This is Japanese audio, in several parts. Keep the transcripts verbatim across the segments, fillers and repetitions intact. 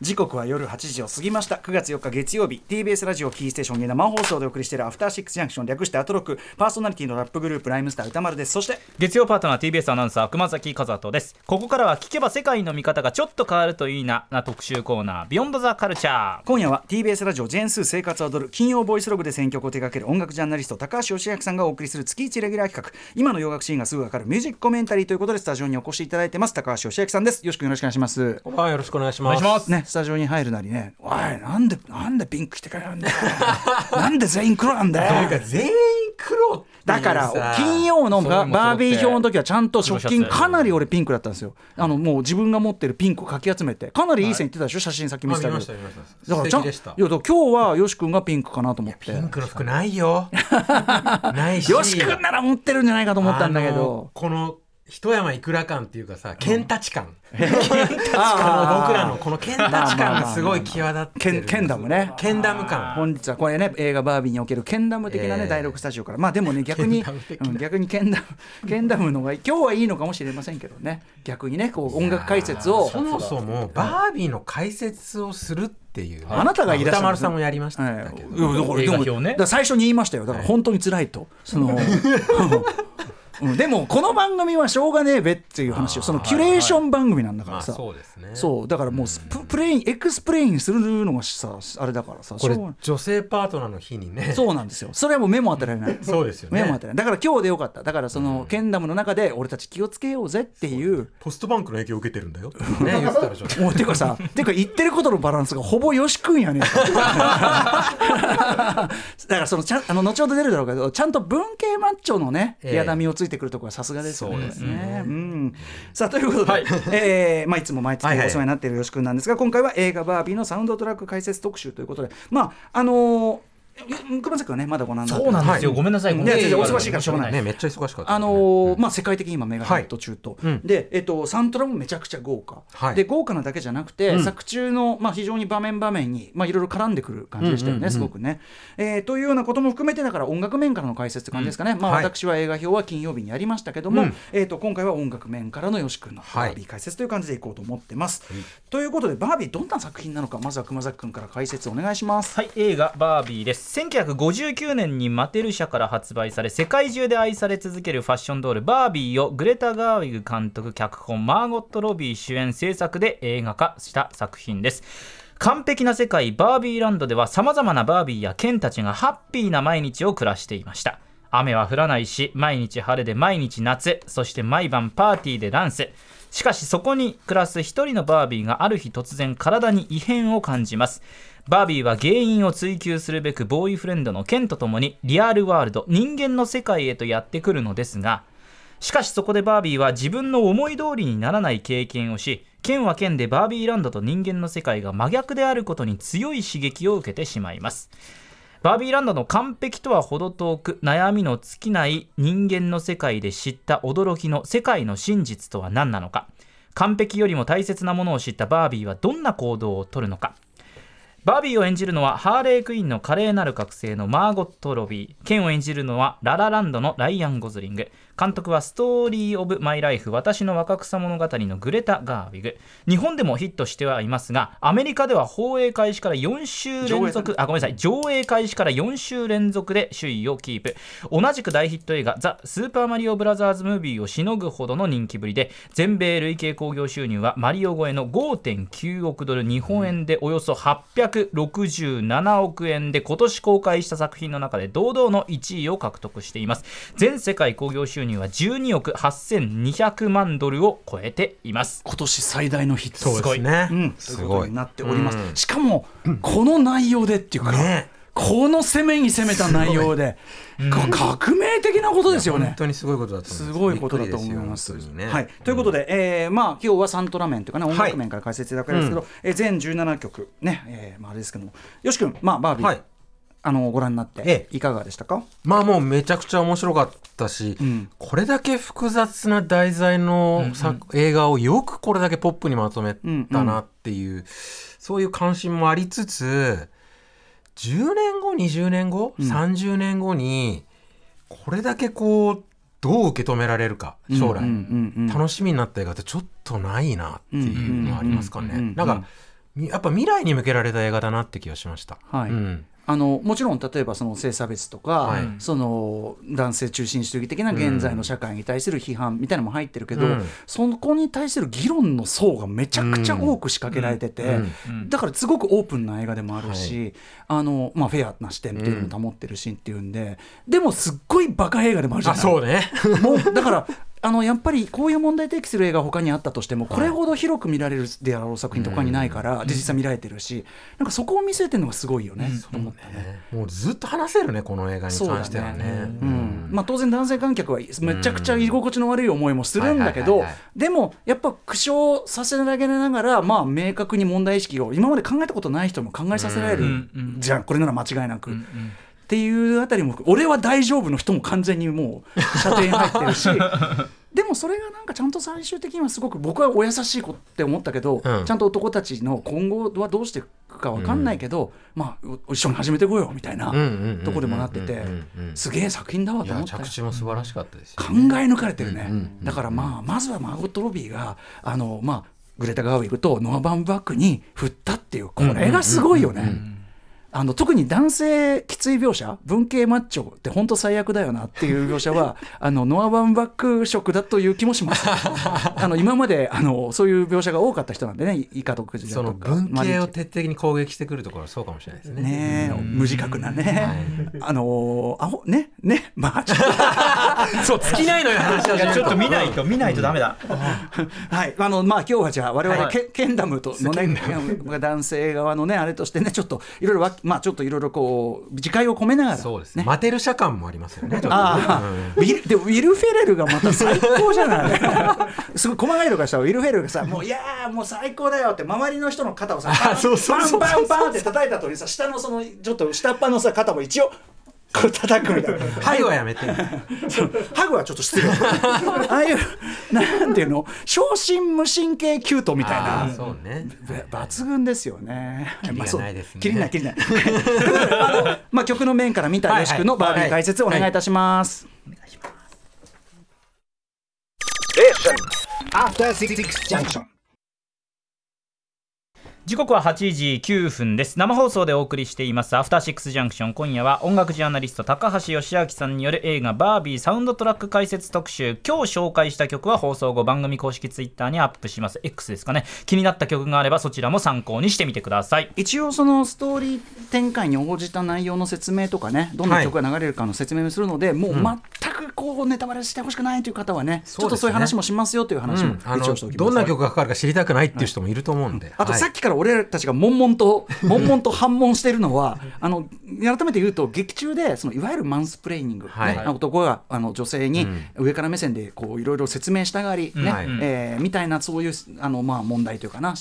時刻は夜はちじを過ぎました。くがつよっか月曜日、 ティービーエス ラジオキーステーションに生放送でお送りしているアフターシックスジャンクション、略してアトロク、パーソナリティのラップグループライムスター歌丸です。そして月曜パートナー ティービーエス アナウンサー熊崎和人です。ここからは聞けば世界の見方がちょっと変わるといいなな特集コーナー、ビヨンドザカルチャー。今夜は ティービーエス ラジオジェンスー生活踊る金曜ボイスログで選曲を手掛ける音楽ジャーナリスト高橋義明さんがお送りする月いちレギュラー企画、今の洋楽シーンがすぐわかるミュージックコメンタリーということでスタジオにお越しいただいてます高橋義明さんです。よろしくお願いします。はい、よろしくお願いします、ね、スタジオに入るなりね、おいなんでなんでピンク着てかなんだよなんで全員黒なんだよなんか全員黒だから金曜のバービー表の時はちゃんと食金かなり俺ピンクだったんですよ。あのもう自分が持ってるピンクをかき集めてかなりいい線いってたでしょ、はい、写真先見せてあげる。だからちゃんいや今日はよし君がピンクかなと思って、ピンクの服ないよないしよし君なら持ってるんじゃないかと思ったんだけど、この一山いくら感っていうかさ、ケンタチ感、うん、ケンタチ感僕らのこのケンタチ感がすごい際立ってるケンダムね、ケンダム感。本日はこれね映画バービーにおけるケンダム的なね、えー、第ろくスタジオから。まあでもね逆にケンダム的な、うん、逆にケンダムケンダムの方が今日はいいのかもしれませんけどね、逆にねこう音楽解説をそもそもバービーの解説をするってっていうね、あなたが言い出した、ね、歌丸さんもやりましたけど、はい、だから映画表ね、だから最初に言いましたよ、だから本当に辛いと、はい、そのうん、でもこの番組はしょうがねえべっていう話を、そのキュレーション番組なんだからさ、そうですね、そうだからもうスプ、プレインエクスプレインするのがさあれだからさ、これ女性パートナーの日にね、そうなんですよ、それはもう目も当てられないそうですよね、目も当てられない、だから今日でよかった。だからそのケンダムの中で俺たち気をつけようぜっていう、うん、ポストバンクの影響を受けてるんだよね言ってたらちょっともうてかさてか言ってることのバランスがほぼよしくんやねんだからそのちゃあの後ほど出るだろうけど、ちゃんと文系マッチョのね嫌だみをついててくるところはさすがですよね。そうですね、うん、さあということで、はいえーまあ、いつも毎月お世話になっているよし君なんですが、今回は映画バービーのサウンドトラック解説特集ということで、まああのー、熊崎はねまだご覧になってそうなんですよ、はい、ごめんなさい、ごめんなさい、いや、忙しいからしょうがない、ね、めっちゃ忙しかった、ねあのーまあ、世界的に今メガヒット中と、はいでえっと、サントラもめちゃくちゃ豪華、はい、で豪華なだけじゃなくて、うん、作中の、まあ、非常に場面場面に、まあ、いろいろ絡んでくる感じでしたよね、うんうんうん、すごくね、えー、というようなことも含めて、だから音楽面からの解説って感じですかね、うんまあ、私は映画表は金曜日にやりましたけども、うんえー、と今回は音楽面からのよし君のバービー解説という感じでいこうと思ってます、はい、ということでバービーどんな作品なのか、まずは熊崎君から解説お願いします。はい、映画バービーです。せんきゅうひゃくごじゅうきゅうねんにマテル社から発売され、世界中で愛され続けるファッションドールバービーをグレタ・ガーウィグ監督、脚本、マーゴット・ロビー主演、制作で映画化した作品です。完璧な世界バービーランドでは、様々なバービーやケンたちがハッピーな毎日を暮らしていました。雨は降らないし、毎日晴れで毎日夏、そして毎晩パーティーでダンス。しかしそこに暮らす一人のバービーがある日突然体に異変を感じます。バービーは原因を追求するべくボーイフレンドのケンと共にリアルワールド、人間の世界へとやってくるのですが、しかしそこでバービーは自分の思い通りにならない経験をし、ケンはケンでバービーランドと人間の世界が真逆であることに強い刺激を受けてしまいます。バービーランドの完璧とは程遠く、悩みの尽きない人間の世界で知った驚きの世界の真実とは何なのか。完璧よりも大切なものを知ったバービーはどんな行動をとるのか。バービーを演じるのはハーレークイーンの華麗なる覚醒のマーゴット・ロビー、ケンを演じるのはララランドのライアン・ゴズリング、監督はストーリー・オブ・マイ・ライフ、私の若草物語のグレタ・ガーウィグ。日本でもヒットしてはいますが、アメリカでは放映開始から4週連続あごめんなさい上映開始からよん週連続で首位をキープ。同じく大ヒット映画ザ・スーパーマリオブラザーズムービーをしのぐほどの人気ぶりで、全米累計興行収入はマリオ超えの ごてんきゅうおくドル、日本円でおよそはっぴゃくろくじゅうななおくえんで、今年公開した作品の中で堂々のいちいを獲得しています。全世界興行収入はじゅうにおくはっせんにひゃくまんドルを超えています。今年最大のヒットですね、ねうん、すごいということになっております。しかも、うん、この内容でっていうか、ね、この攻めに攻めた内容で、うん、革命的なことですよね。本当にすごいことだと思います。すごいことだと思います。ねはい、ということで、えーまあ、今日はサントラ面というかね、音楽面から解説いただくんですけど、はいうん、全じゅうななきょくね、えーまあ、あれですけども、よし君、まあ、バービー、はいあのご覧になっていかがでしたか。ええ、まあもうめちゃくちゃ面白かったし、うん、これだけ複雑な題材の作、うんうん、映画をよくこれだけポップにまとめたなっていう、うんうん、そういう関心もありつつ、じゅうねんごにじゅうねんご、うん、さんじゅうねんごにこれだけこうどう受け止められるか、将来、うんうんうんうん、楽しみになった映画ってちょっとないなっていうのはありますかね。なんかやっぱ未来に向けられた映画だなって気がしました、はい、うん、あのもちろん例えばその性差別とか、はい、その男性中心主義的な現在の社会に対する批判みたいなのも入ってるけど、うん、そこに対する議論の層がめちゃくちゃ多く仕掛けられてて、うんうん、だからすごくオープンな映画でもあるし、はい、あのまあ、フェアな視点っていうのを保ってるシーンっていうんで、でもすっごいバカ映画でもあるじゃない。あ、そうねもうだからあのやっぱりこういう問題提起する映画は他にあったとしてもこれほど広く見られるであろう作品とかにないから実際見られてるし、なんかそこを見据えてるのがすごいよね、うん、と思ったね。もうずっと話せるねこの映画に関してはね。そうだね、うんうん、まあ、当然男性観客はめちゃくちゃ居心地の悪い思いもするんだけど、でもやっぱ苦笑させられながら、まあ明確に問題意識を今まで考えたことない人も考えさせられる、うんうん、じゃあこれなら間違いなく、うんうんっていうあたりも俺は大丈夫の人も完全にもう射程に入ってるしでもそれがなんかちゃんと最終的にはすごく僕はお優しい子って思ったけど、うん、ちゃんと男たちの今後はどうしていくか分かんないけど、うん、まあ一緒に始めてこいよみたいなとこでもなってて、すげえ作品だわと思ったよ。いや着地も素晴らしかったですよ、ね、考え抜かれてるね、うんうんうん、だからまあまずはマーゴット・ロビーがあの、まあ、グレタ・ガーウィグとノア・バーンバックに振ったっていうこれがすごいよね、うんうんうんうん、あの特に男性きつい描写、文系マッチョって本当最悪だよなっていう描写はあのノア・バーンバック色だという気もしますあの今まであのそういう描写が多かった人なんでね、イカとクジラとか文系を徹底的に攻撃してくるところはそうかもしれないです ね, ね無自覚なね、はい、あのー、アホねねまあちょっとそう尽きないのよ話はちょっと見ないと見ないとダメだ、うん、はいあのまあ今日はじゃあ我々、はい、ケ, ケンダムとのね男性側のねあれとしてねちょっといろいろわまあ、ちょっといろいろこう自戒を込めながら、ね、そうですね、マテル社感もありますよね。あ、うん、ウィでウィル・フェレルがまた最高じゃないすごい細かいのがしたウィル・フェレルがさもういやーもう最高だよって周りの人の肩をさパンパンパンって叩いたとおりさ下のそのちょっと下っ端のさ肩も一応これ叩くみたいなハグはやめてハグはちょっと失礼ああいうなんていうの小心無神経キュートみたいな、あそう、ね、抜群ですよね。切りない切りないあの、まあ、曲の面から見たよしくのバービー解説お願いいたします。お願いします。時刻ははちじきゅうふんです。生放送でお送りしていますアフターシックスジャンクション、今夜は音楽ジャーナリスト高橋義明さんによる映画バービーサウンドトラック解説特集。今日紹介した曲は放送後番組公式ツイッターにアップします。 X ですかね。気になった曲があればそちらも参考にしてみてください。一応そのストーリー展開に応じた内容の説明とかね、どんな曲が流れるかの説明もするので、はい、もう全くこうネタバレしてほしくないという方は ね, ねちょっとそういう話もしますよという話も一応しておきます、うん、どんな曲がかかるか知りたくないっていう人もいると思うんで、はい、あとさっきから俺たちが悶々と悶々と反問しているのはあの改めて言うと劇中でそのいわゆるマンスプレーニング、ね、はい、男があの女性に上から目線でこういろいろ説明したがり、ね、はい、えー、みたいなそういうあのまあ問題というかな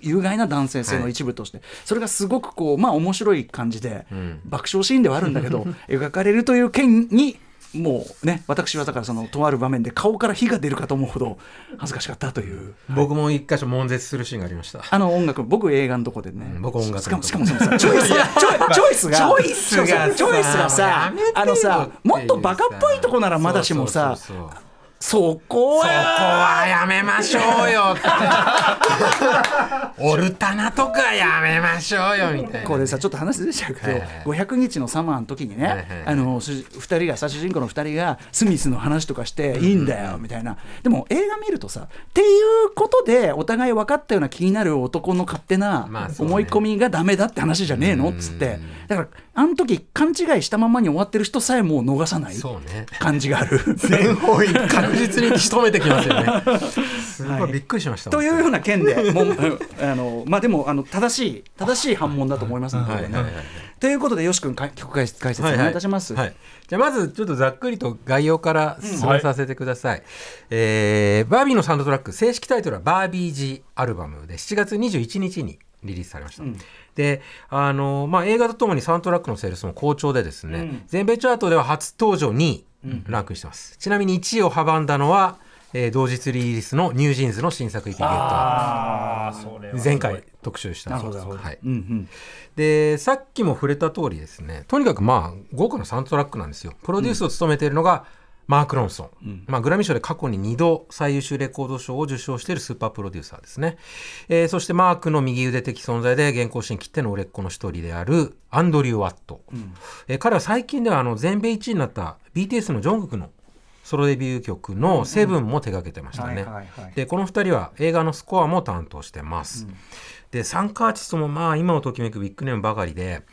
有害な男性性の一部として、はい、それがすごくこう、まあ、面白い感じで、うん、爆笑シーンではあるんだけど描かれるという件にもうね、私はだからそのとある場面で顔から火が出るかと思うほど恥ずかしかったという、はい、僕も一箇所悶絶するシーンがありました。あの音楽、僕映画のとこでね、うん、僕音楽のとこでしかも、しかもそのさチョイスがチョイスがチョイスがさチョイスがさあのさもっとバカっぽいとこならまだしもさ、そうそうそうそう、そこはそこはやめましょうよオルタナとかやめましょうよみたいな、ね、これさちょっと話出ちゃうけど、はいはい、ごひゃくにちのサマーの時にね、はいはいはい、あのふたりが主人公のふたりがスミスの話とかしていいんだよみたいな、うん、でも映画見るとさっていうことでお互い分かったような気になる男の勝手な思い込みがダメだって話じゃねえのっつって、だからあの時勘違いしたままに終わってる人さえもう逃さない感じがある、ね、全方位確実に仕留めてきますよねすごいびっくりしました、はい、というような件でもあの、まあ、でもあの正しい正しい反問だと思いますので、ということでよし君曲解説お願いいたします、はいはい、じゃあまずちょっとざっくりと概要から進めさせてください、うん、はい、えー、バービーのサウンドトラック、正式タイトルはバービー G アルバムでしちがつにじゅういちにちにリリースされました、うん、であのまあ、映画とともにサウンドトラックのセールスも好調でですね、うん、全米チャートでは初登場にいランクインしてます、うん、ちなみにいちいを阻んだのは、えー、同日リリースのニュージーンズの新作イケゲット、あそれは前回特集したそうです。はい、うんうん、でさっきも触れた通りですね、とにかくまあ豪華なサウンドトラックなんですよ。プロデュースを務めているのが、うん、マーク・ロンソン、うんまあ、グラミー賞で過去ににど最優秀レコード賞を受賞しているスーパープロデューサーですね、えー、そしてマークの右腕的存在で現行進きっての売れっ子の一人であるアンドリュー・ワット、うんえー、彼は最近ではあの全米いちいになった ビーティーエス のジョングクのソロデビュー曲のセブンも手掛けてましたね、うんはいはいはい、でこのふたりは映画のスコアも担当してます、うん、で参加アーティストもまあ今をときめくビッグネームばかりで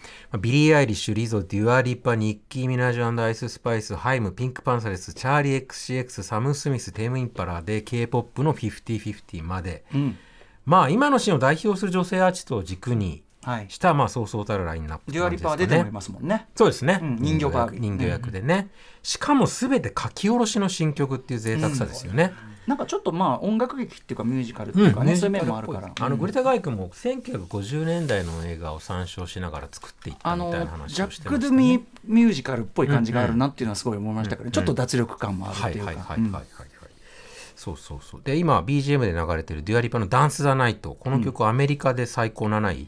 ビリー・アイリッシュ、リゾ、デュア・リパ、ニッキー・ミナジュ&アイス・スパイス、ハイム、ピンク・パンサレス、チャーリー エックスシーエックス、 サム・スミス、テム・インパラで K-ポップ の フィフティーフィフティ まで、うん、まあ今のシーンを代表する女性アーティストを軸にしたまあそうそうたるラインナップ、ね、デュアリパー出てもいますもんね。そうですね、うん、人形バーグ人形役でね、うん、しかも全て書き下ろしの新曲っていう贅沢さですよね、うん、なんかちょっとまあ音楽劇っていうかミュージカルっていうかね、うん、そういう面もあるから、うん、あのグリタ・ガイ君もせんきゅうひゃくごじゅうねんだいの映画を参照しながら作っていったみたいな話をしてましたね。ジャック・ドゥ・ミーミュージカルっぽい感じがあるなっていうのはすごい思いましたけど、うんうん、ちょっと脱力感もあるっていうか、そうそうそう。で今 ビージーエム で流れてるデュアリパのダンス・ザ・ナイト、この曲アメリカで最高なない、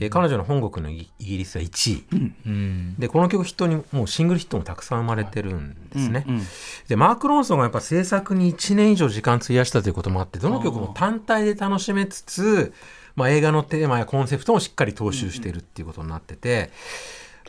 えー、彼女の本国のイギリスはいちい、うん、でこの曲ヒットにもうシングルヒットもたくさん生まれてるんですね、うんうん、でマーク・ロンソンがやっぱ制作にいちねん以上時間費やしたということもあってどの曲も単体で楽しめつつ、まあ、映画のテーマやコンセプトもしっかり踏襲しているっていうことになってて、うんうん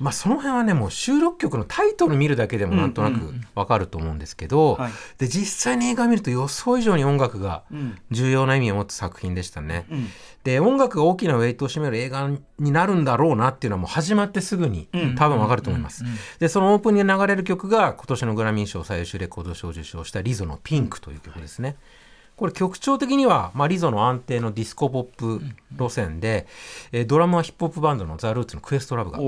まあ、その辺はねもう収録曲のタイトル見るだけでもなんとなく分かると思うんですけど、うんうんはい、で実際に映画見ると予想以上に音楽が重要な意味を持つ作品でしたね、うんうんで音楽が大きなウェイトを占める映画になるんだろうなっていうのはもう始まってすぐに多分わかると思います、うんうんうんうん、でそのオープニングで流れる曲が今年のグラミー賞最優秀レコード賞を受賞したリゾのピンクという曲ですね、うんはい、これ曲調的には、まあ、リゾの安定のディスコポップ路線で、うんうん、ドラムはヒップホップバンドのザ・ルーツのクエストラブが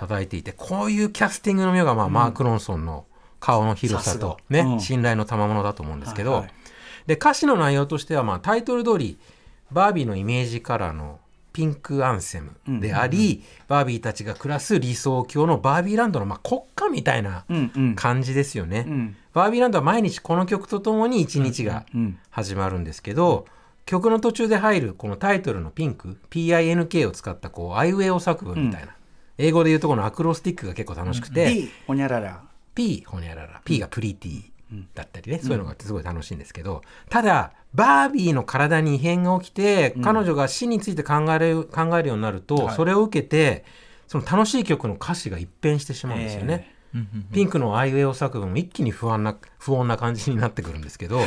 叩いていて、こういうキャスティングの妙が、まあうん、マーク・ロンソンの顔の広さと、ねうん、信頼の賜物だと思うんですけど、はいはい、で歌詞の内容としては、まあ、タイトル通りバービーのイメージカラーのピンクアンセムであり、うんうんうん、バービーたちが暮らす理想郷のバービーランドのまあ国家みたいな感じですよね、うんうん、バービーランドは毎日この曲とともに一日が始まるんですけど、うんうん、曲の途中で入るこのタイトルのピンク ピンク を使ったこうアイウェイオ作文みたいな、うん、英語でいうとこのアクロスティックが結構楽しくて、うん、P ホニャララ P ホニャララ P がプリティだったりね、そういうのがすごい楽しいんですけど、うん、ただバービーの体に異変が起きて彼女が死について考える、うん、考えるようになると、はい、それを受けてその楽しい曲の歌詞が一変してしまうんですよね、えーうんうんうん、ピンクのアイウェイオ作文も一気に不安な不穏な感じになってくるんですけど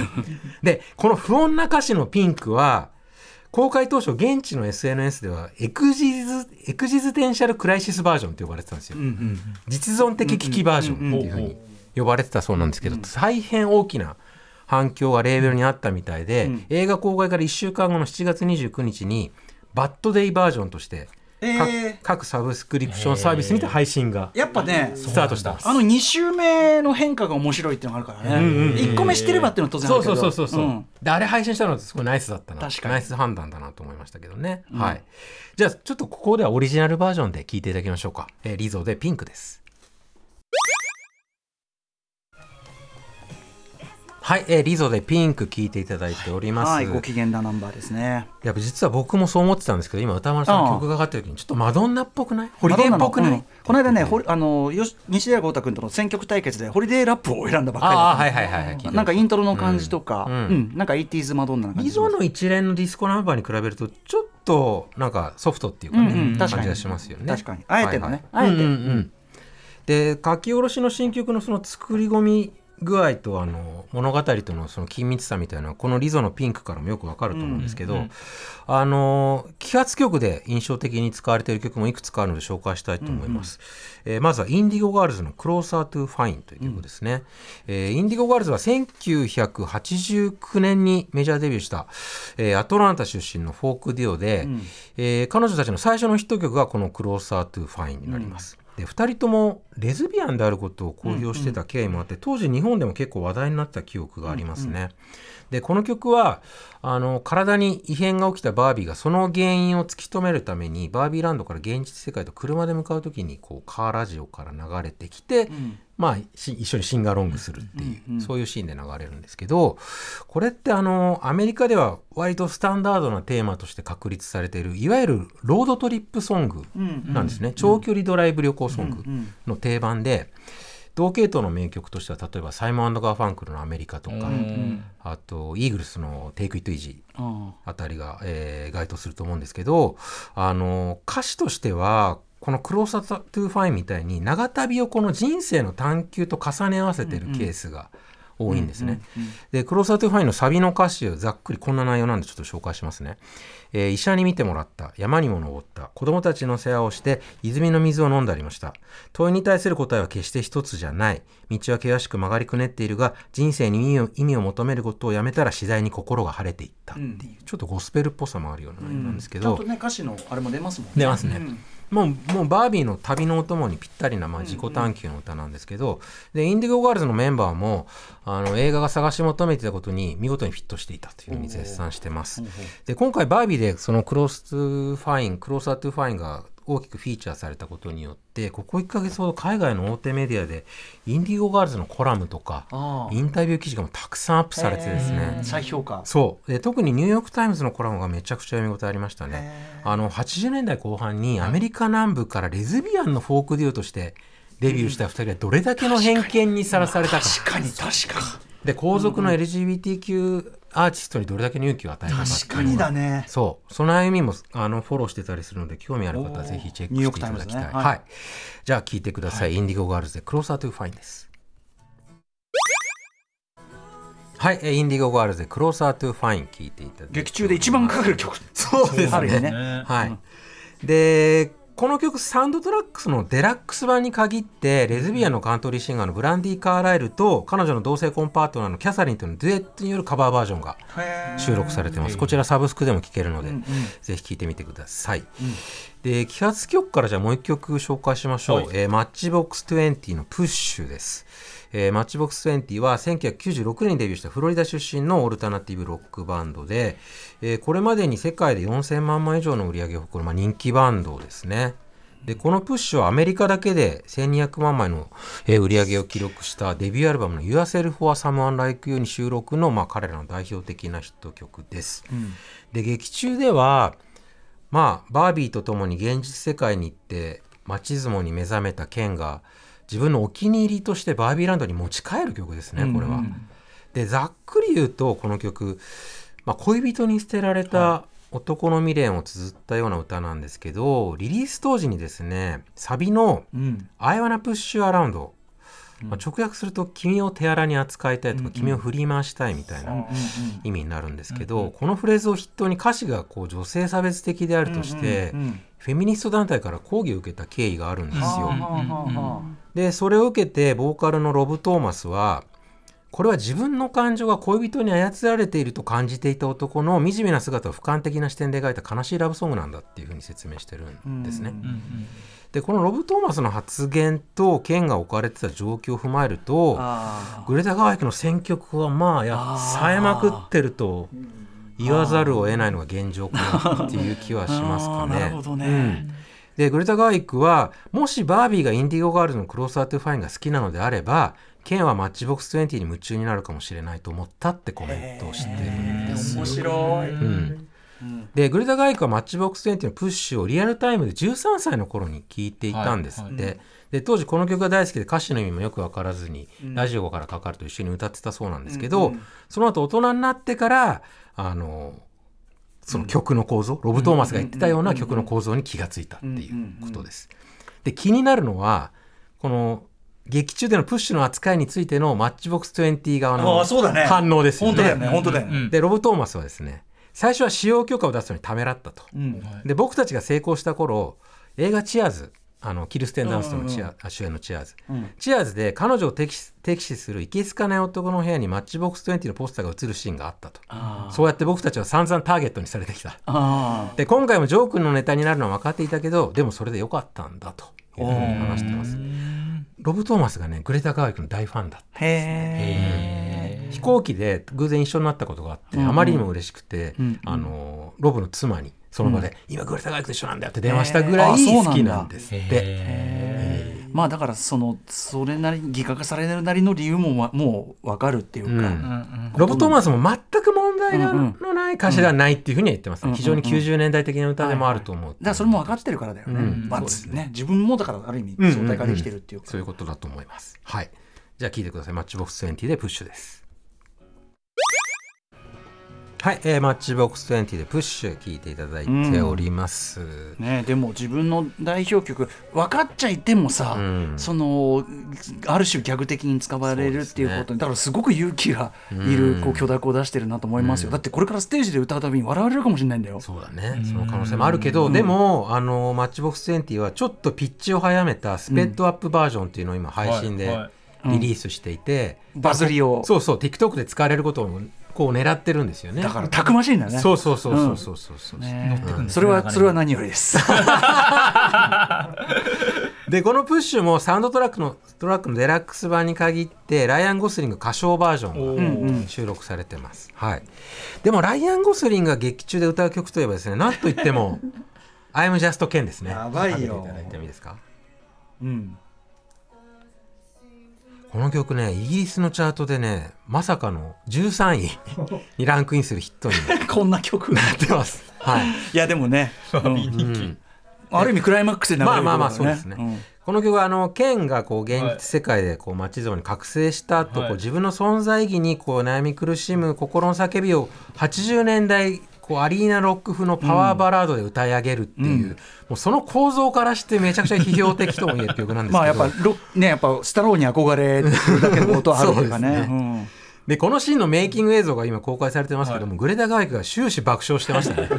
でこの不穏な歌詞のピンクは公開当初現地の エスエヌエス ではエクジズ、エクジステンシャルクライシスバージョンって呼ばれてたんですよ、うんうん、実存的危機バージョンっていうふうに呼ばれてたそうなんですけど、うん、大変大きな反響がレーベルにあったみたいで、うん、映画公開からいっしゅうかんごのしちがつにじゅうくにちにバッドデイバージョンとして、えー、各サブスクリプションサービスにて配信がやっぱねスタートしたんです。あのに週目の変化が面白いっていうのがあるからね、うんうんうん、いっこめ知ってればっていうのは当然あるけど、そうそうそうそう、うん、であれ配信したのはすごいナイスだったな、ナイス判断だなと思いましたけどね、うんはい、じゃあちょっとここではオリジナルバージョンで聞いていただきましょうか、えー、リゾでピンクです。はい、えー、リゾでピンク聴いていただいております、はいはい、ご機嫌なナンバーですね。やっぱ実は僕もそう思ってたんですけど、今歌丸さんの曲がかかってる時にちょっとマドンナっぽくない、ホリデーっぽくない、うん、この間ね、あのよし西寺豪太君との選曲対決でホリデーラップを選んだばっかりだった。あ、はいはいはいはい、なんかイントロの感じとか、うんうん、なんか エイティーズ マドンナな感じ。リゾの一連のディスコナンバーに比べるとちょっとなんかソフトっていうかね、うんうん、感じがしますよね。確かにあえてのね、はいはい、あえて、うんうんうん、で書き下ろしの新曲のその作り込み具合とあの物語とのその緊密さみたいなこのリゾのピンクからもよくわかると思うんですけど、うんうん、あの揮発曲で印象的に使われている曲もいくつかあるので紹介したいと思います、うんうん、えー、まずはインディゴガールズの Closer to Fine という曲ですね、うん、えー、インディゴガールズはせんきゅうひゃくはちじゅうきゅうねんにメジャーデビューした、えー、アトランタ出身のフォークデュオで、うんえー、彼女たちの最初のヒット曲がこの Closer to Fine になります、うんでふたりともレズビアンであることを公表してた経緯もあって、うんうん、当時日本でも結構話題になった記憶がありますね、うんうん、でこの曲はあの体に異変が起きたバービーがその原因を突き止めるためにバービーランドから現実世界と車で向かうときにこうカーラジオから流れてきて、うんまあ、一緒にシンガロングするっていう、うんうん、そういうシーンで流れるんですけど、これってあのアメリカでは割とスタンダードなテーマとして確立されているいわゆるロードトリップソングなんですね、うんうんうん、長距離ドライブ旅行ソングの定番で、うんうん、同系統の名曲としては例えばサイモン&ガーファンクルのアメリカとか、うん、あとイーグルスのテイクイットイージーあたりが、えー、該当すると思うんですけど、あの歌詞としてはこのクローサートゥーファインみたいに長旅をこの人生の探求と重ね合わせてるケースが多いんですね、うんうんうん、でクローサートゥーファインのサビの歌詞をざっくりこんな内容なんでちょっと紹介しますね。えー、医者に見てもらった、山にも登った、子供たちの世話をして泉の水を飲んでありました。問いに対する答えは決して一つじゃない。道は険しく曲がりくねっているが、人生に意味を、意味を求めることをやめたら次第に心が晴れていったっていう、うん、ちょっとゴスペルっぽさもあるような内容なんですけど、うん、ちゃんとね歌詞のあれも出ますもんね。出ますね、うん、もう、もうバービーの旅のお供にぴったりな、まあ、自己探求の歌なんですけど、うんうん、でインディゴガールズのメンバーもあの映画が探し求めてたことに見事にフィットしていたというふうに絶賛してます。で今回バービーでそのクロストゥーファインクローサートゥーファインが大きくフィーチャーされたことによって、ここいっかげつほど海外の大手メディアでインディゴガールズのコラムとかインタビュー記事がもうたくさんアップされてですね、再評価、そうで特にニューヨークタイムズのコラムがめちゃくちゃ見応えありましたね。あのはちじゅうねんだいこう半にアメリカ南部からレズビアンのフォークデュオとしてデビューしたふたりがどれだけの偏見にさらされたか、確かに確かにで皇族の エルジービーティーキュー アーティストにどれだけの勇気を与えたか、確かにだね、そうその歩みもあのフォローしてたりするので、興味ある方はぜひチェックしていただきたい、ね、はいはい、じゃあ聴いてください、はい、インディゴガールズでクローサートゥーファインです。はい、インディゴガールズでクローサートゥーファイン聴いていただきます。劇中で一番かかる曲そうですね、ね、はい、うん、でこの曲サウンドトラックスのデラックス版に限って、レズビアンのカントリーシンガーのブランディ・カーライルと彼女の同性コンパートナーのキャサリンとのデュエットによるカバーバージョンが収録されてます。こちらサブスクでも聴けるので、うんうん、ぜひ聴いてみてください、うん、で揮発曲からじゃあもう一曲紹介しましょう、はい、えー、マッチボックスにじゅうのプッシュです。えー、マッチボックスにじゅうはせんきゅうひゃくきゅうじゅうろくねんにデビューしたフロリダ出身のオルタナティブロックバンドで、えー、これまでに世界でよんせんまんまい以上の売り上げを誇る、まあ、人気バンドですね。でこのプッシュはアメリカだけでせんにひゃくまんまいの、えー、売り上げを記録したデビューアルバムの Yourself for Someone Like You に収録の、まあ、彼らの代表的なヒット曲です、うん、で劇中では、まあ、バービーと共に現実世界に行ってマチズモに目覚めたケンが自分のお気に入りとしてバービーランドに持ち帰る曲ですね、これは、うんうん、でざっくり言うとこの曲、まあ、恋人に捨てられた男の未練を綴ったような歌なんですけど、リリース当時にですねサビの I wanna push you around、まあ、直訳すると君を手荒に扱いたいとか、うん、君を振り回したいみたいな意味になるんですけど、うんうんうん、このフレーズを筆頭に歌詞がこう女性差別的であるとして、うんうんうん、フェミニスト団体から抗議を受けた経緯があるんですよ、うんうん、でそれを受けてボーカルのロブ・トーマスはこれは自分の感情が恋人に操られていると感じていた男の惨めな姿を俯瞰的な視点で描いた悲しいラブソングなんだっていうふうに説明してるんですね、うんうんうん、でこのロブ・トーマスの発言とケンが置かれてた状況を踏まえると、あグレタ・ガーウィックの選曲はまあや冴えまくってると言わざるを得ないのが現状かなっていう気はしますかね。なるほどね、うんでグレタ・ガーウィックはもしバービーがインディゴ・ガールズのクローサー・トゥ・ファインが好きなのであればケンはマッチボックスにじゅうに夢中になるかもしれないと思ったってコメントをしてるんですよ。面白い、うんうん、でグレタ・ガーウィックはマッチボックスにじゅうのプッシュをリアルタイムでじゅうさんさいの頃に聴いていたんですって、はいはい、で当時この曲が大好きで歌詞の意味もよく分からずに、うん、ラジオからかかると一緒に歌ってたそうなんですけど、うんうん、その後大人になってからあのその曲の構造、ロブ・トーマスが言ってたような曲の構造に気がついたっていうことです。で気になるのはこの劇中でのプッシュの扱いについてのマッチボックスにじゅう側の反応ですよね。でロブ・トーマスはですね最初は使用許可を出すのにためらったと、うんはい、で僕たちが成功した頃映画チアーズあのキルステン・ダンストのチア、うんうん、主演のチアーズ、うん、チアーズで彼女を敵視、敵視するいけすかない男の部屋にマッチボックスにじゅうのポスターが映るシーンがあったと。あそうやって僕たちは散々ターゲットにされてきた。あで今回もジョー君のネタになるのは分かっていたけどでもそれでよかったんだというふうに話してます。ロブ・トーマスがねグレタ・ガーウィックの大ファンだったんですね。へへ飛行機で偶然一緒になったことがあって、うんうん、あまりにも嬉しくて、うんうん、あのロブの妻にその場で、うん、今グレタ・ガーウィックと一緒なんだよって電話したぐらい好きなんですって。へへまあだからそのそれなりに擬化化されるなりの理由ももう分かるっていうか、うんうんうん、ロブ・トーマスも全く問代のない歌詞ではないっていうふうには言ってます、ね、うんうん、非常にきゅうじゅうねんだい的な歌でもあると思う、はいはい、だからそれも分かってるからだよね、うんまあ、そうですね、自分もだからある意味相対化できてるっていうか、うんうんうん、そういうことだと思います。はい、じゃあ聴いてください。マッチボックスにじゅうでプッシュです。はい、えー、マッチボックスにじゅうでプッシュ聴いていただいております、うんね、でも自分の代表曲分かっちゃいてもさ、うん、そのある種ギャグ的に使われるっていうことに、ね、だからすごく勇気がいる、うん、こう許諾を出してるなと思いますよ、うん、だってこれからステージで歌うたびに笑われるかもしれないんだよ。そうだね、うん、その可能性もあるけど、うん、でもあのマッチボックスにじゅうはちょっとピッチを早めたスペッドアップバージョンっていうのを今配信で、うんはいはいリリースしていて、うん、バズりをそうそう TikTok で使われることをこう狙ってるんですよね。だからたくましいんだね。そうそうそうそうそうそうそう、うんねうんね、それはそれは何よりですでこのプッシュもサウンドトラックのトラックのデラックス版に限ってライアン・ゴスリング歌唱バージョンが収録されてます、はい、でもライアン・ゴスリングが劇中で歌う曲といえばですね、なんといってもI'm Just Ken ですね。やばいよ。いただいてもいいですか。うんこの曲ね、イギリスのチャートでね、まさかのじゅうさんいにランクインするヒットにこんな曲なってます、はい、いやでもね、うん、ある意味クライマックスで流れる、ね、まあまあまあそうですね、うん、この曲はあのケンがこう現実世界でこうマチゾーンに覚醒した後、はい、こう自分の存在意義にこう悩み苦しむ心の叫びをはちじゅうねんだいこうアリーナロック風のパワーバラードで歌い上げるっていう、うんうん、もうその構造からしてめちゃくちゃ批評的とも言える曲なんですけどまあやっぱロ、ね、やっぱスタローに憧れるだけのことあるというか ね, う で, すね、うん、でこのシーンのメイキング映像が今公開されてますけども、はい、グレタ・ガーウィックが終始爆笑してましたね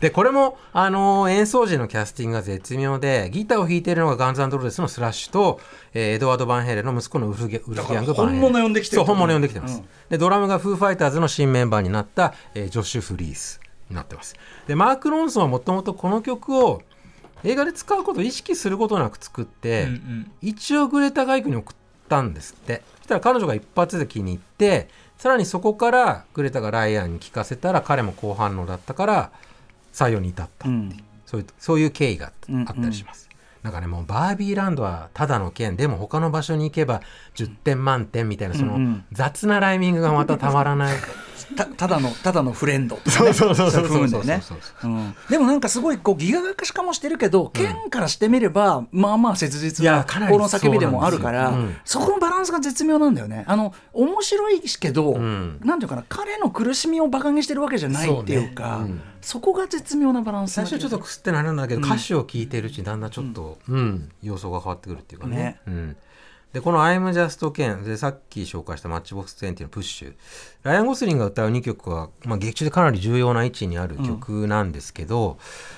でこれも、あのー、演奏時のキャスティングが絶妙でギターを弾いているのがガンズ&ローゼスのスラッシュと、えー、エドワード・バンヘイレンの息子のウルフ・ギャング・バンヘイレン。本物呼んできてる。そう本物呼んできてます、うん、でドラムがフーファイターズの新メンバーになった、えー、ジョッシュ・フリースになってます。でマーク・ロンソンはもともとこの曲を映画で使うことを意識することなく作って、うんうん、一応グレタ・ガーウィックに送ったんですって。そしたら彼女が一発で気に入って、さらにそこからグレタがライアンに聴かせたら彼も好反応だったから採用に至ったっていう、うん、そういう、そういう経緯があったりします、うんうん、なんかねもうバービーランドはただの件でも他の場所に行けばじゅってん満点みたいな、その雑なライミングがまたたまらない、うんうん、た, ただのただのフレンドってそうそうそうそうそうそうそうそうそうそう、うん、でもなんかすごいこうギガ化しかもしてるけど、県からしてみればまあまあ切実な心の叫びでもあるから、 そ,、うん、そこのバランスが絶妙なんだよね。あの面白いけど、うん、なんていうかな、彼の苦しみを馬鹿にしてるわけじゃないっていうか、そこが絶妙なバランス。最初ちょっとくすってなるんだけど、うん、歌詞を聴いてるうちにだんだんちょっと、うんうん、様相が変わってくるっていうかね、ねうん、でこの I'm Just Ken でさっき紹介したマッチボックスにじゅうのプッシュ、ライアン・ゴスリングが歌うにきょくは、まあ、劇中でかなり重要な位置にある曲なんですけど、うん、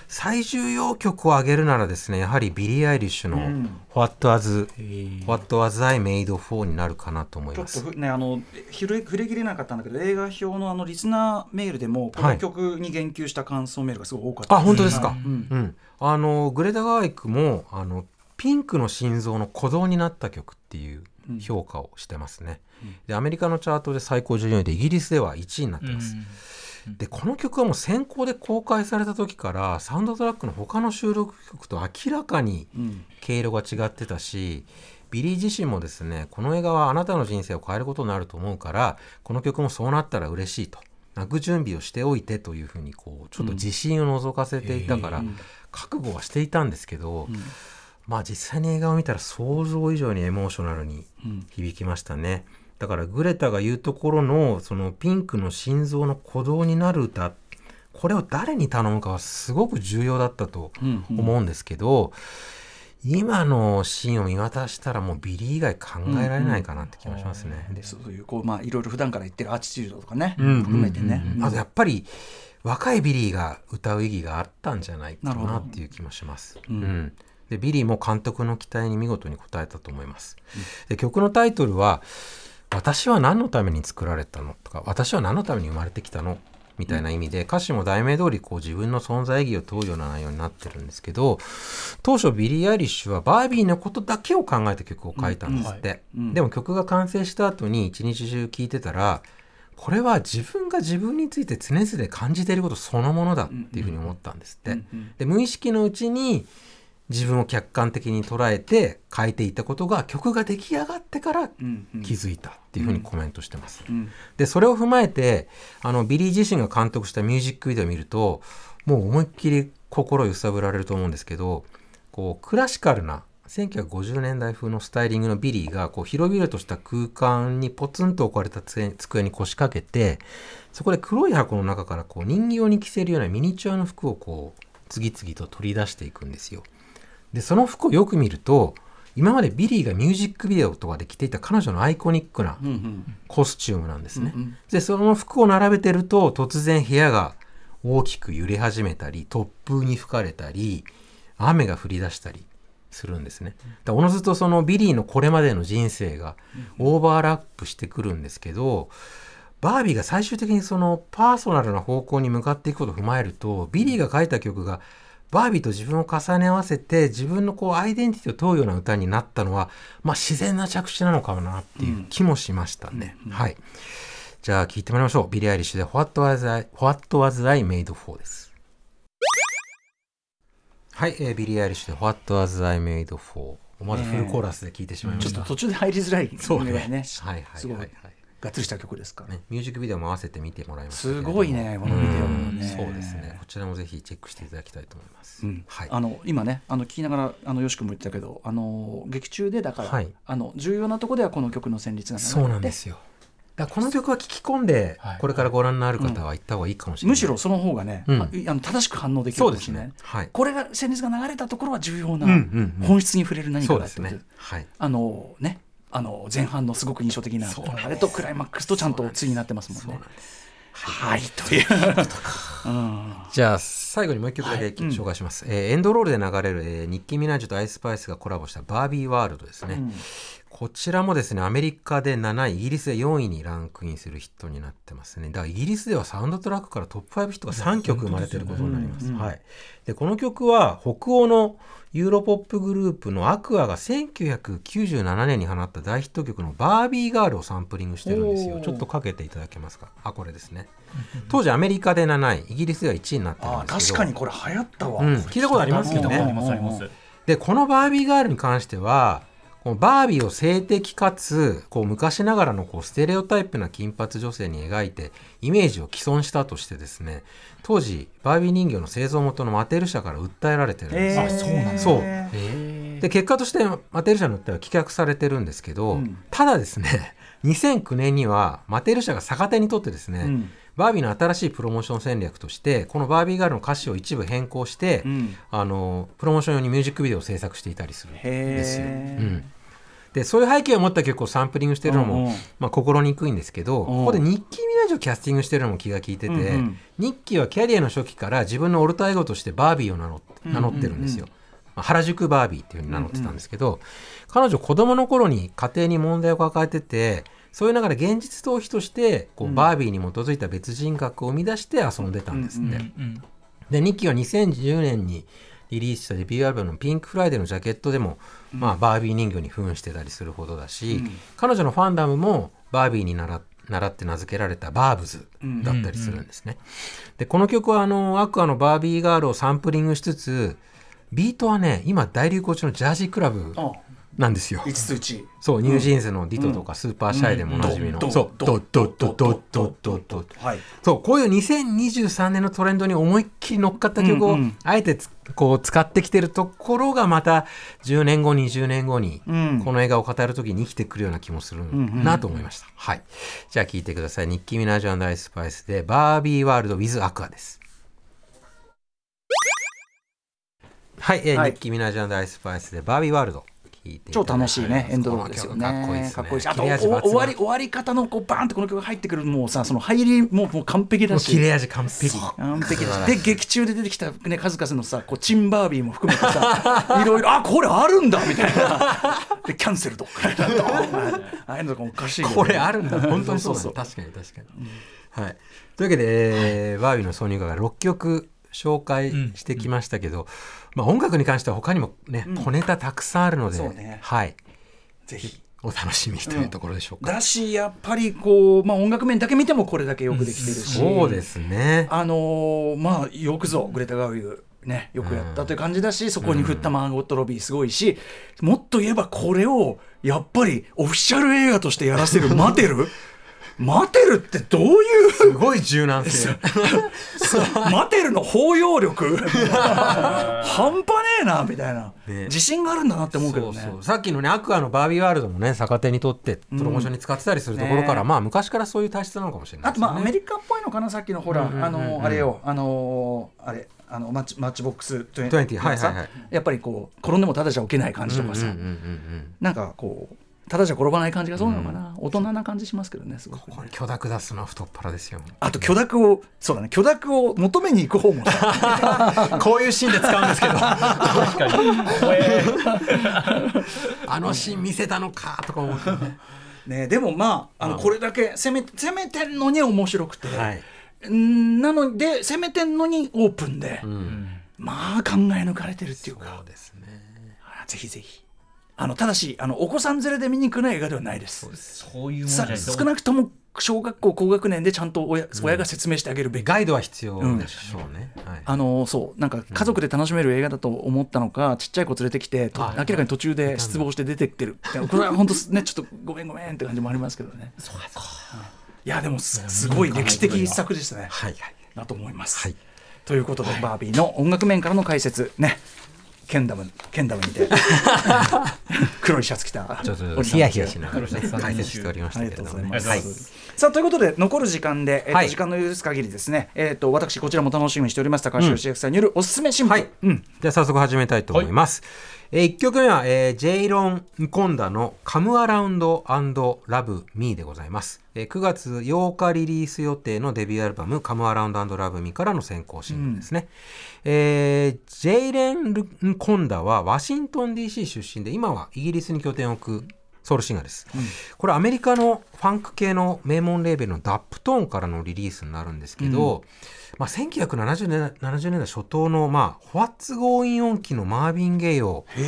最重要曲を挙げるならですね、やはりビリー・アイリッシュの、うん、What Was、What Was I Made For? になるかなと思います。ちょっと、ね、あの触れきれなかったんだけど、映画表 の, あのリスナーメールでもこの曲に言及した感想メールがすごい多かった、はい、あ本当ですか、うんうん、あのグレタ・ガーウィックもあのピンクの心臓の鼓動になった曲っていう評価をしてますね、うん、でアメリカのチャートで最高じゅうよんいでイギリスではいちいになってます、うん、でこの曲はもう先行で公開された時からサウンドトラックの他の収録曲と明らかに経路が違ってたし、ビリー自身もですね、この映画はあなたの人生を変えることになると思うからこの曲もそうなったら嬉しいと泣く準備をしておいてというふうにこうちょっと自信を覗かせていたから覚悟はしていたんですけど、うんえーうんまあ、実際に映画を見たら想像以上にエモーショナルに響きましたね、うん、だからグレタが言うところのそのピンクの心臓の鼓動になる歌、これを誰に頼むかはすごく重要だったと思うんですけど、うんうん、今のシーンを見渡したらもうビリー以外考えられないかなって気がしますね、うんうん、でそういうこうまあいろいろ普段から言ってるアチチュードとかね、うんうんうん、含めてね、うん、あとやっぱり若いビリーが歌う意義があったんじゃないかなっていう気もします、うんうんでビリーも監督の期待に見事に応えたと思います、うん、で曲のタイトルは私は何のために作られたのとか私は何のために生まれてきたのみたいな意味で、うん、歌詞も題名通りこう自分の存在意義を問うような内容になってるんですけど、当初ビリー・アイリッシュはバービーのことだけを考えて曲を書いたんですって、うんはい、でも曲が完成した後に一日中聴いてたら、これは自分が自分について常々感じていることそのものだっていうふうに思ったんですって、うんうんうん、で無意識のうちに自分を客観的に捉えて書いていたことが曲が出来上がってから気づいたっていうふうにコメントしてます、うんうん、でそれを踏まえてあのビリー自身が監督したミュージックビデオを見るともう思いっきり心揺さぶられると思うんですけど、こうクラシカルなせんきゅうひゃくごじゅうねんだい風のスタイリングのビリーがこう広々とした空間にポツンと置かれた机に腰掛けて、そこで黒い箱の中からこう人形に着せるようなミニチュアの服をこう次々と取り出していくんですよ。でその服をよく見ると今までビリーがミュージックビデオとかで着ていた彼女のアイコニックなコスチュームなんですね、うんうん、でその服を並べてると突然部屋が大きく揺れ始めたり突風に吹かれたり雨が降り出したりするんですね。だおのずとそのビリーのこれまでの人生がオーバーラップしてくるんですけど、バービーが最終的にそのパーソナルな方向に向かっていくことを踏まえると、ビリーが書いた曲がバービーと自分を重ね合わせて自分のこうアイデンティティを問うような歌になったのは、まあ、自然な着地なのかなっていう気もしましたね、うんうんうん、はい。じゃあ聞いてもらいましょう。ビリー・アイリッシュで What Was I, What Was I Made For? です。はい、えー、ビリー・アイリッシュで What Was I Made For? まずフルコーラスで聞いてしまいました、えー、ちょっと途中で入りづらい、ね、そうね、ね、はいはいはい、はい、すごいがっつりした曲ですから、ね、ミュージックビデオも合わせて見てもらいました。すごいねこのビデオもね。そうですね、こちらもぜひチェックしていただきたいと思います、うんはい、あの今ねあの聞きながらあのよし君も言ったけどあの劇中でだから、はい、あの重要なとこではこの曲の旋律が流れて、そうなんですよ。だこの曲は聴き込んで、はい、これからご覧になる方は行った方がいいかもしれない、うん、むしろその方がね、うん、あの正しく反応できるかもしれない、ねはい、これが旋律が流れたところは重要な、うんうんうん、本質に触れる何かだってこと、そうですね、はい、あのねあの前半のすごく印象的なあれとクライマックスとちゃんと対になってますもんね。はいということか、うん、じゃあ最後にもう一曲だけ紹介します、はいうんえー、エンドロールで流れる、えー、ニッキー・ミナージュとアイスパイスがコラボしたバービーワールドですね、うん、こちらもですねアメリカでなない、イギリスでよんいにランクインするヒットになってますね。だからイギリスではサウンドトラックからトップごヒットがさんきょく生まれていることになります、うんうんはい、でこの曲は北欧のユーロポップグループのアクアがせんきゅうひゃくきゅうじゅうななねんに放った大ヒット曲のバービーガールをサンプリングしてるんですよ。ちょっとかけていただけますか。あ、これですね。当時アメリカでなない、イギリスではいちいになってるんですけど、あ確かにこれ流行ったわ、うん、聞いたことありますよね。でこのバービーガールに関してはこのバービーを性的かつこう昔ながらのこうステレオタイプな金髪女性に描いてイメージを既存したとしてですね、当時バービー人形の製造元のマテル社から訴えられてるんですよ、えー、そうなんだ、そう、えー、で結果としてマテル社の訴えは棄却されてるんですけど、うん、ただですねにせんきゅうねんにはマテル社が逆手にとってですね、うん、バービーの新しいプロモーション戦略としてこのバービーガールの歌詞を一部変更して、うん、あのプロモーション用にミュージックビデオを制作していたりするんですよ、うん、でそういう背景を持った曲をサンプリングしているのも、うんまあ、心にくいんですけど、ここでニッキー・ミナージュをキャスティングしているのも気が利いてて、うんうん、ニッキーはキャリアの初期から自分のオルタエゴとしてバービーを名乗って、名乗ってるんですよ、うんうんうん原宿バービーっていう風に名乗ってたんですけど、うんうん、彼女子供の頃に家庭に問題を抱えてて、そういう中で現実逃避としてこう、うん、バービーに基づいた別人格を生み出して遊んでたんですって、うんうんうん、でニッキーはにせんじゅうねんにリリースしたデビューアルバムのピンクフライデーのジャケットでも、うんまあ、バービー人形に扮してたりするほどだし、うん、彼女のファンダムもバービーに習って習って名付けられたバーブズだったりするんですね、うんうんうん、でこの曲はあのアクアのバービーガールをサンプリングしつつビートはね今大流行中のジャージークラブなんですよ。いつついちそうニュージーンズのディトとかスーパーシャイでもおなじみのそうドッドッドッドッドッドッドッそうこういうにせんにじゅうさんねんのトレンドに思いっきり乗っかった曲をあえてつこう使ってきてるところがまたじゅうねんごにじゅうねんごにこの映画を語るときに生きてくるような気もするなと思いました、うんうん、はいじゃあ聴いてください。ニッキー・ミナージュ&アイスパイスでバービーワールド with アクアです。はい、えーはい、ニッキー・ミナージュ&アイスパイスでバービーワールド聞いていただいて超楽しいねエンドロールですよね。かっこいいですね。かっこいいし、あと終わり終わり方のこうバーンってこの曲が入ってくるもうさその入りも う, もう完璧だし、切れ味完璧完璧だし、で劇中で出てきたね数々のさこうチンバービーも含めてさいろいろあこれあるんだみたいなでキャンセルとかああいうのとかおかしい、ね、これあるんだ本当にそうだ、ね、そうそう確かに確かに、うん、はいというわけで、はい、バービーの挿入歌がろっきょく紹介してきましたけど、うんうんまあ、音楽に関しては他にもね、うん、小ネタたくさんあるので、ねはい、ぜひお楽しみというところでしょうか、うん、だしやっぱりこう、まあ、音楽面だけ見てもこれだけよくできてるし、うん、そうですねあのーまあ、よくぞグレタ・ガーウィグね、よくやったという感じだし、そこに振ったマーゴットロビーすごいし、もっと言えばこれをやっぱりオフィシャル映画としてやらせるマテルマテルってどういうすごい柔軟性マテルの包容力半端ねえなみたいな、ね、自信があるんだなって思うけどね。そうそう、さっきのねアクアのバービーワールドもね逆手にとってプロモーションに使ってたりするところから、うんね、まあ昔からそういう体質なのかもしれないです、ね、あとまあアメリカっぽいのかな、さっきのほら、うんうんうんうん、あのあれよあのあれあのマッチ、マッチボックスにじゅう、はいはいはい、やっぱりこう転んでもただじゃ起きない感じとかさ、なんかこうただじゃ転ばない感じがそうなのかな、うん、大人な感じしますけどね、すごくね。ここに許諾出すのは太っ腹ですよ。あと許諾をそうだね許諾を求めに行く方もこういうシーンで使うんですけど確かにあのシーン見せたのかとか思ってね。ね、でもまああのこれだけ攻め、攻めてるのに面白くて、はい、なので攻めてるのにオープンで、うん、まあ考え抜かれてるっていうか。そうですね。ぜひぜひ。あのただしあのお子さん連れで見に行く映画ではないです。そうですそういうもんじゃない。少なくとも小学校高学年でちゃんと 親,、うん、親が説明してあげるべき。ガイドは必要でしょうね、うんはい、あのそうなんか家族で楽しめる映画だと思ったのか、うん、ちっちゃい子連れてきて、はいはい、明らかに途中で失望して出てきてる、はい、これは本当ねちょっとごめんごめんって感じもありますけどね。そうそう、うん、いやでも す, すごい歴史的一作でしたね、はいはい、だと思います、はい、ということで、はい、バービーの音楽面からの解説ね。ケンダム、ケンダムにて黒いシャツ着たちょっとヒヤヒヤしながら解説しておりましたけれども、ね、ありがとうございます、はい、さあということで残る時間で、えーとはい、時間の許す限りですね、えー、と私こちらも楽しみにしております高橋義明さんによるおすすめ新聞、はいうん、じゃあ早速始めたいと思います、はいえー、いっきょくめは、えー、ジェイロン・ンコンダのカムアラウンド&ラブ・ミーでございます、えー、くがつようかリリース予定のデビューアルバムカムアラウンド&ラブ・ミーからの先行シングルですね、うんえー、ジェイレン・ンコンダはワシントン ディーシー 出身で今はイギリスに拠点を置くソウルシンガーです、うん、これアメリカのファンク系の名門レーベルのダップトーンからのリリースになるんですけど、うんまあ、せんきゅうひゃくななじゅうねんだい初頭の、まあ、What's Going On期のマーヴィン・ゲイをフ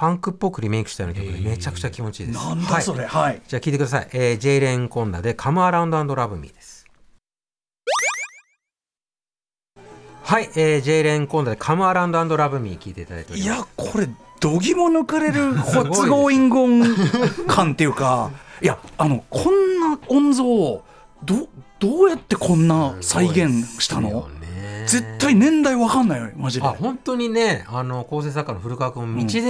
ァンクっぽくリメイクしたような曲でめちゃくちゃ気持ちいいです。なんだそれ、はいはい、じゃあ聴いてください、えー、ジェイレン・コンダで Come Around and Love Me です。はい、えー、ジェイレン・コンダで Come Around and Love Me 聴いていただいております。いやこれどぎも抜かれるホッツゴーインゴン感っていうかいやあのこんな音像を ど, どうやってこんな再現したの、ね、絶対年代わかんないよマジで。あ本当にねあの構成作家の古川君街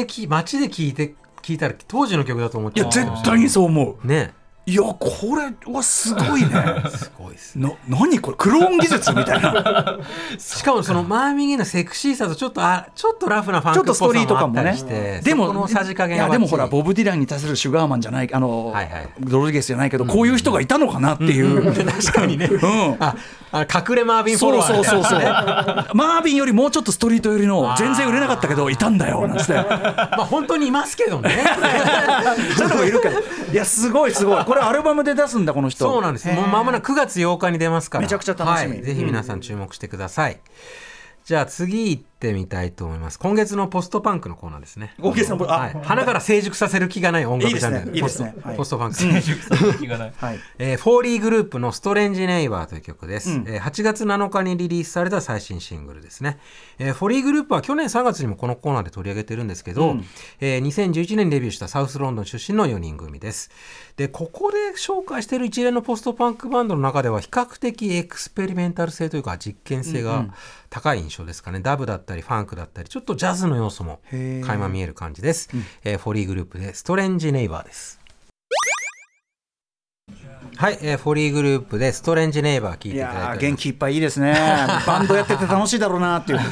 で聴いて聴いたら当時の曲だと思って。いや絶対にそう思うね。いやこれはすごいねすごいですね。な何これクローン技術みたいなしかもそのマーミンゲイのセクシーさとちょっとあちょっとラフなファンクっぽさもあったりして、ね、でもそこのさじ加減がいやでもほらボブディランに対するシュガーマンじゃないあの、はいはい、ドロゲスじゃないけど、うんうんうん、こういう人がいたのかなっていう、うんうん、確かにね、うん、ああ隠れマービンフォロワーそうそうそうそうマービンよりもうちょっとストリート寄りの全然売れなかったけどいたんだよなんてまあ本当にいますけどねそういうのもいるけどいやすごいすごいこれアルバムで出すんだこの人。そうなんです。もう間もなくくがつようかに出ますからめちゃくちゃ楽しみ、はい、ぜひ皆さん注目してください、うん、じゃあ次行ってみたいと思います。今月のポストパンクのコーナーですね。今月のポストパンク、はい、花から成熟させる気がない音楽ジャンル。いいですね、ポストパンク成熟させる気がない、はいえー、フォーリーグループのストレンジネイバーという曲です、うんえー、はちがつなのかにリリースされた最新シングルですね、えー、フォーリーグループは去年さんがつにもこのコーナーで取り上げてるんですけど、うんえー、にせんじゅういちねんにデビューしたサウスロンドン出身のよにんぐみです。でここで紹介している一連のポストパンクバンドの中では比較的エクスペリメンタル性というか実験性が高い印象ですかね、うんうん、ダブだったりファンクだったりちょっとジャズの要素も垣間見える感じです、うんえー、フォーリーグループでストレンジネイバーです。はい、えー、フォーリーグループでストレンジネイバー聞いていただいていや元気いっぱいいいですねバンドやってて楽しいだろうなっていうほ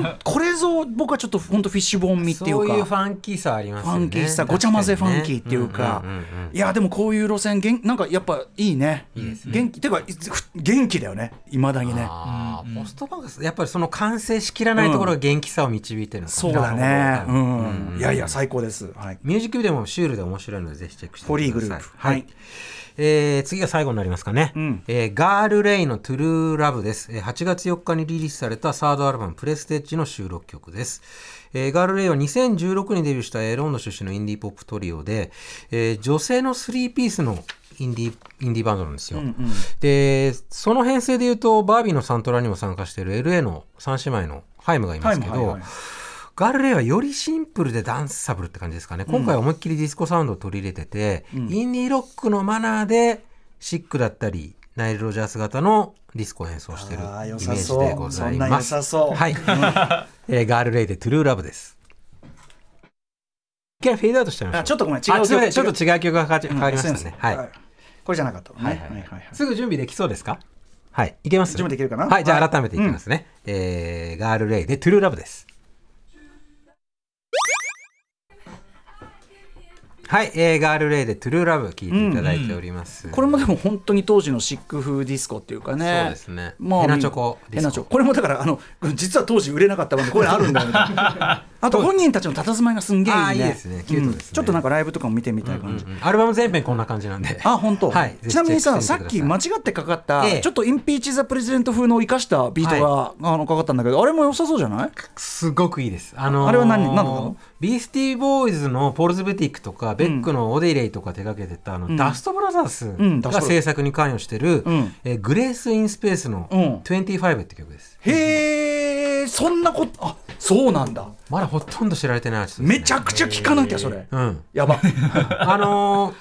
んこれぞ僕はちょっと本当フィッシュボーン味っていうかそういうファンキーさありますよね。ファンキーさごちゃ混ぜファンキーっていうか、ねうんうんうんうん、いやでもこういう路線なんかやっぱいいね。いいですね。元気てか元気だよねいまだにね。あ、うん、ポストバンクやっぱりその完成しきらないところが元気さを導いてるのか、うん、そうだね、うんうんうん、いやいや最高です、はい、ミュージックビデオもシュールで面白いのでぜひチェックしてください。フォーリーグループはい、はいえー、次が最後になりますかね、うんえー、ガールレイのトゥルー・ラブです、えー、はちがつよっかにリリースされたサードアルバムプレステッジの収録曲です、えー、ガールレイはにせんじゅうろくねんにデビューしたロンドン出身のインディーポップトリオで、えー、女性のスリーピースのインディインディバンドなんですよ、うんうん、でその編成でいうとバービーのサントラにも参加している エルエー のさん姉妹のハイムがいますけど、はいはいはい、ガルレイはよりシンプルでダンサブルって感じですかね。今回思いっきりディスコサウンドを取り入れてて、うん、インディロックのマナーでシックだったりナイル・ロジャース型のディスコを演奏しているイメージでございます。良さそう。そんな良さそう。はい。えー、ガールレイでトゥルー・ラブです。一回フェードアウトしちゃいました。ちょっとごめん、違う曲、ちょっと違う曲が変わりましたね。うん、はい。これじゃなかったもんね。はいはいはいはい、すぐ準備できそうですか？はい。いけます？準備できるかな？はい。じゃあ改めていきますね。うん、えー、ガールレイでトゥルー・ラブです。はい、えー、ガールレイでトゥルーラブ聴いていただいております、うんうん、これもでも本当に当時のシック風ディスコっていうかね。そうですね、まあ、ヘナチョコディスコ、ヘナチョコ、これもだからあの実は当時売れなかったもんでこれあるんだよみたいなあと本人たちの佇まいがすんげえいい ね, いいですね、キュートですね、うん、ちょっとなんかライブとかも見てみたい感じ、うんうんうん、アルバム全編こんな感じなんであ本当、はい、ちなみにささっき間違ってかかった、ええ、ちょっとインピーチ・ザ・プレジデント風の生かしたビートが、はい、あのかかったんだけどあれも良さそうじゃない？すごくいいです、あのー、あれは何なんだろう、ビースティーボーイズのポールズ・ブティックとかベックのオデイレイとか手掛けてたあの、うん、ダストブラザーズが制作に関与してる、うん、えー、グレース・イン・スペースのにじゅうごって曲です、うん、へー、そんなこと、あ、そうなんだ、まだほとんど知られてないやつですね。めちゃくちゃ聴かなきゃそれ、うん、やばあのー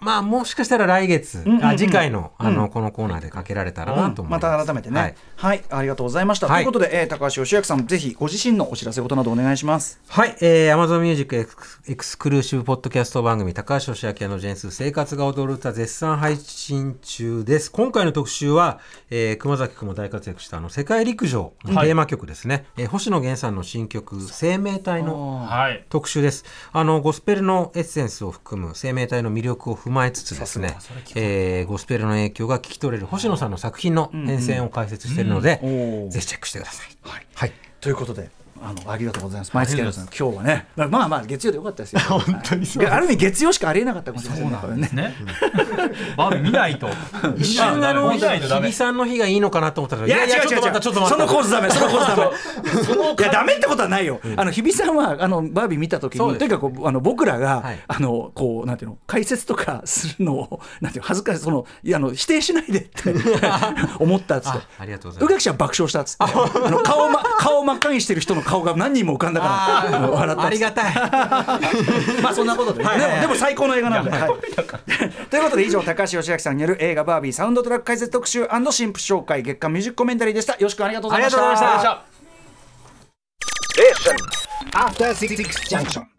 まあ、もしかしたら来月、うんうんうん、あ次回 の, あの、うん、このコーナーでかけられたらなと思います、うん、また改めてね、はい、はい、ありがとうございました、はい、ということで、えー、高橋義明さんぜひご自身のお知らせことなどお願いします。はい、えー、Amazon Music エク, エクスクルーシブポッドキャスト番組高橋義明のジェンス生活が踊る歌絶賛配信中です。今回の特集は、えー、熊崎くんも大活躍したあの世界陸上のテーマ曲ですね、はい、えー、星野源さんの新曲生命体の特集です。あのゴスペルのエッセンスを含む生命体の魅力を踏まえつつですね、えー、ゴスペルの影響が聞き取れる星野さんの作品の変遷を解説しているので、うんうん、ぜひチェックしてください、はいはい、ということであのありがとうございます。毎月今日はね、まあまあ月曜でよかったですよ。本当にそうです。ある意味月曜しかありえなかったかもしれないからね。バー見ないと。一瞬なの日比さんの日がいいのかなと思ったら、いやいやちょっと待ったちょっと待った。そのコースダメそのコースダメ。そのいやダメってことはないよ。あの日比さんはあのバービー見た時にとにかくあの僕らが、はい、あのこうなんていうの解説とかするのをなんていう恥ずかしいそのいやあの否定しないでって思ったっつって。ありがとうございます。宇垣ちゃん爆笑したっつって。あの顔ま顔真っ赤にしてる人の顔が何人も浮かんだからあ笑った あ, ありがたいまあそんなことで、ねはいはいはい、でも最高の映画なんで、はい、ということで以上高橋義明さんによる映画バービーサウンドトラック解説特集&新婦紹介月間ミュージックコメンタリーでした。よしくんありがとうございました。ありがとうございました。